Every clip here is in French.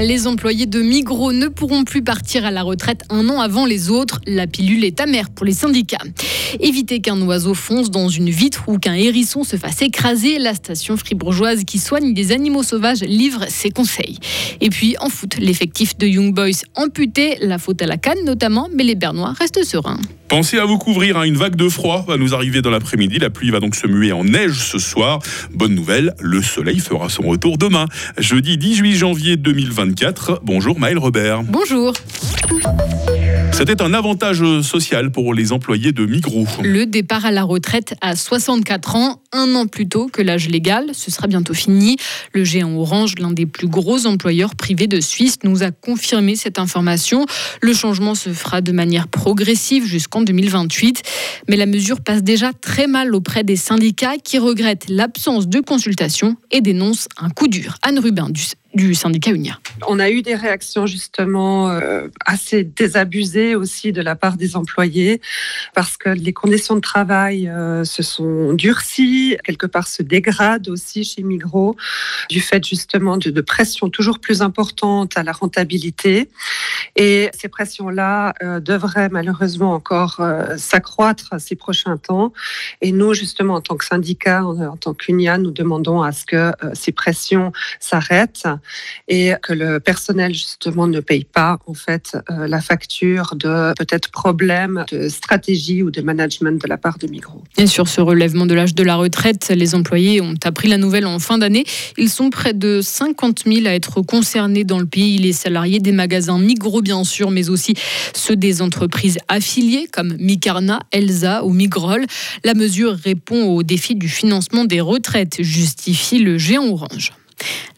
Les employés de Migros ne pourront plus partir à la retraite un an avant les autres. La pilule est amère pour les syndicats. Éviter qu'un oiseau fonce dans une vitre ou qu'un hérisson se fasse écraser, la station fribourgeoise qui soigne les animaux sauvages livre ses conseils. Et puis en foot, l'effectif de Young Boys amputé, la faute à la CAN notamment, mais les Bernois restent sereins. Pensez à vous couvrir, une vague de froid va nous arriver dans l'après-midi. La pluie va donc se muer en neige ce soir. Bonne nouvelle, le soleil fera son retour demain, jeudi 18 janvier 2024. Bonjour Maëlle Robert. Bonjour. C'était un avantage social pour les employés de Migros. Le départ à la retraite à 64 ans, un an plus tôt que l'âge légal, ce sera bientôt fini. Le géant Orange, l'un des plus gros employeurs privés de Suisse, nous a confirmé cette information. Le changement se fera de manière progressive jusqu'en 2028. Mais la mesure passe déjà très mal auprès des syndicats qui regrettent l'absence de consultation et dénoncent un coup dur. Anne Rubin du syndicat UNIA. On a eu des réactions justement assez désabusées aussi de la part des employés parce que les conditions de travail se sont durcies, quelque part se dégradent aussi chez Migros du fait justement de pressions toujours plus importantes à la rentabilité. Et ces pressions-là devraient malheureusement encore s'accroître ces prochains temps. Et nous, justement, en tant que syndicat, en tant qu'UNIA, nous demandons à ce que ces pressions s'arrêtent et que le personnel, justement, ne paye pas, en fait, la facture de peut-être problèmes de stratégie ou de management de la part de Migros. Et sur ce relèvement de l'âge de la retraite, les employés ont appris la nouvelle en fin d'année. Ils sont près de 50 000 à être concernés dans le pays. Les salariés des magasins Migros, bien sûr, mais aussi ceux des entreprises affiliées comme Micarna, Elsa ou Migrol. La mesure répond au défi du financement des retraites, justifie le géant Orange.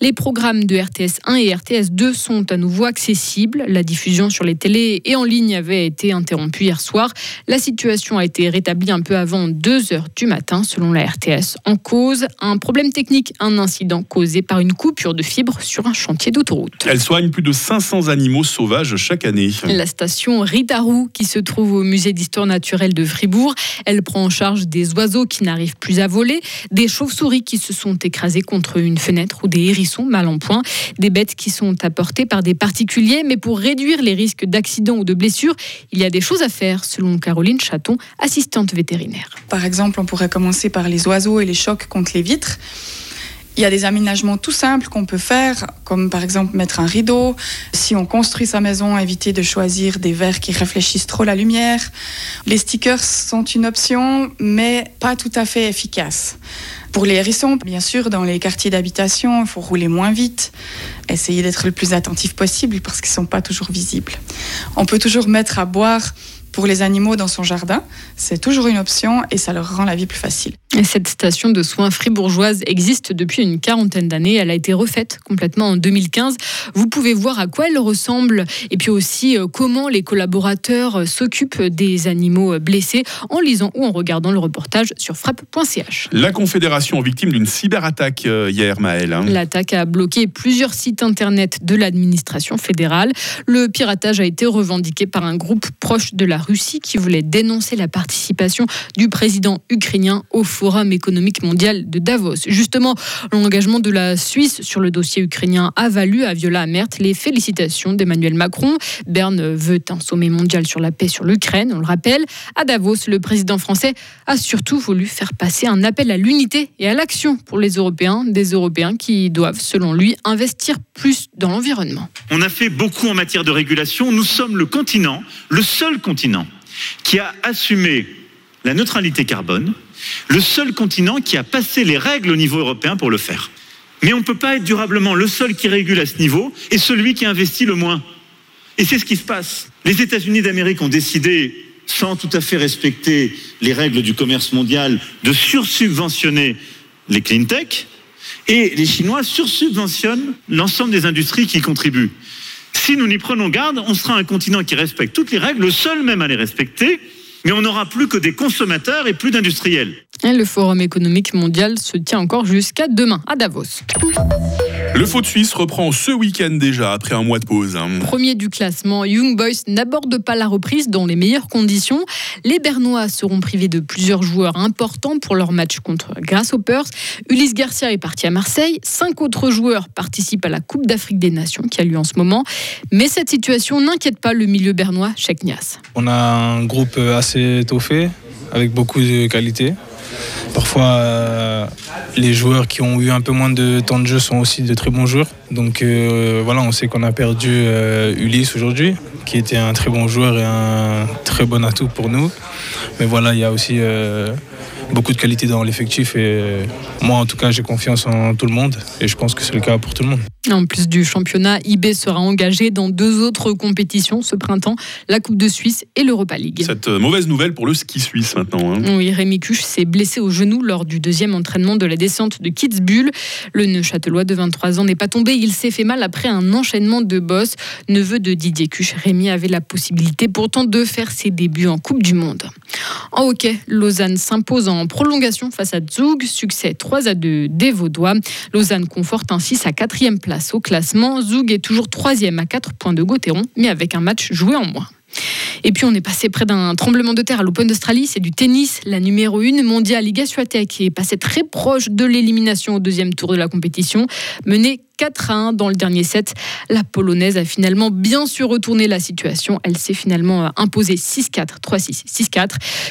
Les programmes de RTS 1 et RTS 2 sont à nouveau accessibles. La diffusion sur les télés et en ligne avait été interrompue hier soir. La situation a été rétablie un peu avant 2h du matin, selon la RTS. En cause, un problème technique, un incident causé par une coupure de fibre sur un chantier d'autoroute. Elle soigne plus de 500 animaux sauvages chaque année. La station Ritarou, qui se trouve au musée d'histoire naturelle de Fribourg, elle prend en charge des oiseaux qui n'arrivent plus à voler, des chauves-souris qui se sont écrasées contre une fenêtre ou des hérissons mal en point, des bêtes qui sont apportées par des particuliers. Mais pour réduire les risques d'accidents ou de blessures, il y a des choses à faire, selon Caroline Chaton, assistante vétérinaire. Par exemple, on pourrait commencer par les oiseaux et les chocs contre les vitres. Il y a des aménagements tout simples qu'on peut faire, comme par exemple mettre un rideau. Si on construit sa maison, éviter de choisir des verres qui réfléchissent trop la lumière. Les stickers sont une option, mais pas tout à fait efficace. Pour les hérissons, bien sûr, dans les quartiers d'habitation, il faut rouler moins vite, essayer d'être le plus attentif possible parce qu'ils ne sont pas toujours visibles. On peut toujours mettre à boire pour les animaux dans son jardin, c'est toujours une option et ça leur rend la vie plus facile. Et cette station de soins fribourgeoise existe depuis une 40aine d'années. Elle a été refaite complètement en 2015. Vous pouvez voir à quoi elle ressemble et puis aussi comment les collaborateurs s'occupent des animaux blessés en lisant ou en regardant le reportage sur frappe.ch. La Confédération victime d'une cyberattaque hier, Maëlle. L'attaque a bloqué plusieurs sites internet de l'administration fédérale. Le piratage a été revendiqué par un groupe proche de la Russie qui voulait dénoncer la participation du président ukrainien au Forum économique mondial de Davos. Justement, l'engagement de la Suisse sur le dossier ukrainien a valu à Viola Amherdt les félicitations d'Emmanuel Macron. Berne veut un sommet mondial sur la paix sur l'Ukraine, on le rappelle. À Davos, le président français a surtout voulu faire passer un appel à l'unité et à l'action pour les Européens, des Européens qui doivent, selon lui, investir plus dans l'environnement. On a fait beaucoup en matière de régulation. Nous sommes le continent, le seul continent qui a assumé la neutralité carbone, le seul continent qui a passé les règles au niveau européen pour le faire. Mais on ne peut pas être durablement le seul qui régule à ce niveau et celui qui investit le moins. Et c'est ce qui se passe. Les États-Unis d'Amérique ont décidé, sans tout à fait respecter les règles du commerce mondial, de sursubventionner les clean tech et les Chinois sursubventionnent l'ensemble des industries qui y contribuent. Si nous n'y prenons garde, on sera un continent qui respecte toutes les règles, le seul même à les respecter, mais on n'aura plus que des consommateurs et plus d'industriels. Et le Forum économique mondial se tient encore jusqu'à demain à Davos. Le foot suisse reprend ce week-end déjà, après un mois de pause. Premier du classement, Young Boys n'aborde pas la reprise dans les meilleures conditions. Les Bernois seront privés de plusieurs joueurs importants pour leur match contre Grasshoppers. Ulysse Garcia est parti à Marseille. 5 autres joueurs participent à la Coupe d'Afrique des Nations qui a lieu en ce moment. Mais cette situation n'inquiète pas le milieu bernois, Cheiknias. On a un groupe assez étoffé, avec beaucoup de qualité. Parfois, les joueurs qui ont eu un peu moins de temps de jeu sont aussi de très bons joueurs. Donc voilà, on sait qu'on a perdu Ulysse aujourd'hui, qui était un très bon joueur et un très bon atout pour nous. Mais voilà, il y a aussi beaucoup de qualité dans l'effectif. Et moi, en tout cas, j'ai confiance en tout le monde. Et je pense que c'est le cas pour tout le monde. En plus du championnat, IB sera engagé dans 2 autres compétitions ce printemps, la Coupe de Suisse et l'Europa League. Cette mauvaise nouvelle pour le ski suisse maintenant. Oui, Rémi Cuch s'est blessé au genou lors du 2e entraînement de la descente de Kitzbühel. Le Neuchâtelois de 23 ans n'est pas tombé, il s'est fait mal après un enchaînement de bosses. Neveu de Didier Cuch, Rémi avait la possibilité pourtant de faire ses débuts en Coupe du Monde. En hockey, Lausanne s'impose en prolongation face à Zug, succès 3-2 des Vaudois. Lausanne conforte ainsi sa 4e place au classement. Zug est toujours 3e à 4 points de Gauthieron, mais avec un match joué en moins. Et puis on est passé près d'un tremblement de terre à l'Open d'Australie, c'est du tennis. La numéro 1 mondiale Iga Swiatek est passée très proche de l'élimination au 2e tour de la compétition, menée 4-1 dans le dernier set. La Polonaise a finalement bien su retourner la situation. Elle s'est finalement imposée 6-4, 3-6, 6-4.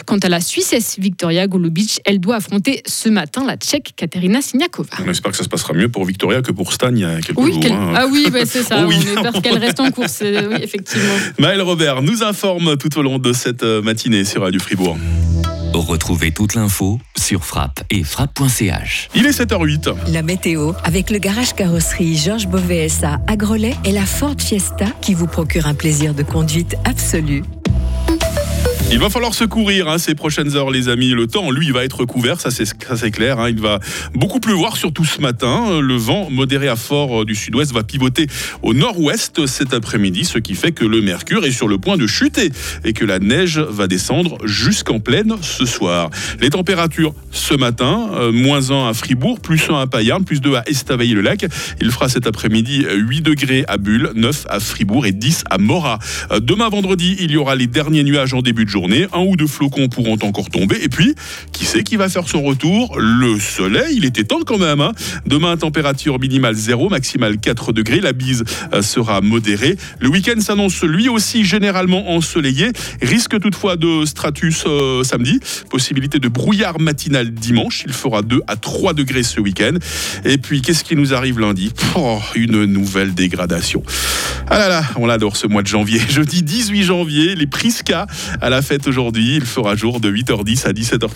Quant à la Suissesse Victoria Golubic, elle doit affronter ce matin la Tchèque Katerina Siniakova. On espère que ça se passera mieux pour Victoria que pour Stan il y a quelques jours. Ah oui, bah c'est ça. Oh oui. On espère qu'elle reste en course. Oui, effectivement. Maëlle Robert nous informe tout au long de cette matinée sur Radio Fribourg. Retrouvez toute l'info sur Frappe et frappe.ch. Il est 7h08. La météo avec le garage carrosserie Georges Bovet SA à Grelais et la Ford Fiesta qui vous procure un plaisir de conduite absolu. Il va falloir se courir ces prochaines heures, les amis. Le temps, lui, va être couvert, ça c'est clair. Il va beaucoup pleuvoir, surtout ce matin. Le vent modéré à fort du sud-ouest va pivoter au nord-ouest cet après-midi, ce qui fait que le mercure est sur le point de chuter et que la neige va descendre jusqu'en plaine ce soir. Les températures ce matin, -1 à Fribourg, +1 à Payerne, +2 à Estavayer-le-Lac. Il fera cet après-midi 8 degrés à Bulle, 9 à Fribourg et 10 à Morat. Demain, vendredi, il y aura les derniers nuages en début de journée. 1 ou 2 flocons pourront encore tomber. Et puis, qui sait qui va faire son retour ? Le soleil, il était temps quand même. Demain, température minimale 0, maximale 4 degrés. La bise sera modérée. Le week-end s'annonce lui aussi généralement ensoleillé. Risque toutefois de stratus samedi. Possibilité de brouillard matinal dimanche. Il fera 2 à 3 degrés ce week-end. Et puis, qu'est-ce qui nous arrive lundi ? Une nouvelle dégradation. Ah là là, on l'adore ce mois de janvier. Jeudi 18 janvier, les Prisca à la fête aujourd'hui. Il fera jour de 8h10 à 17h30.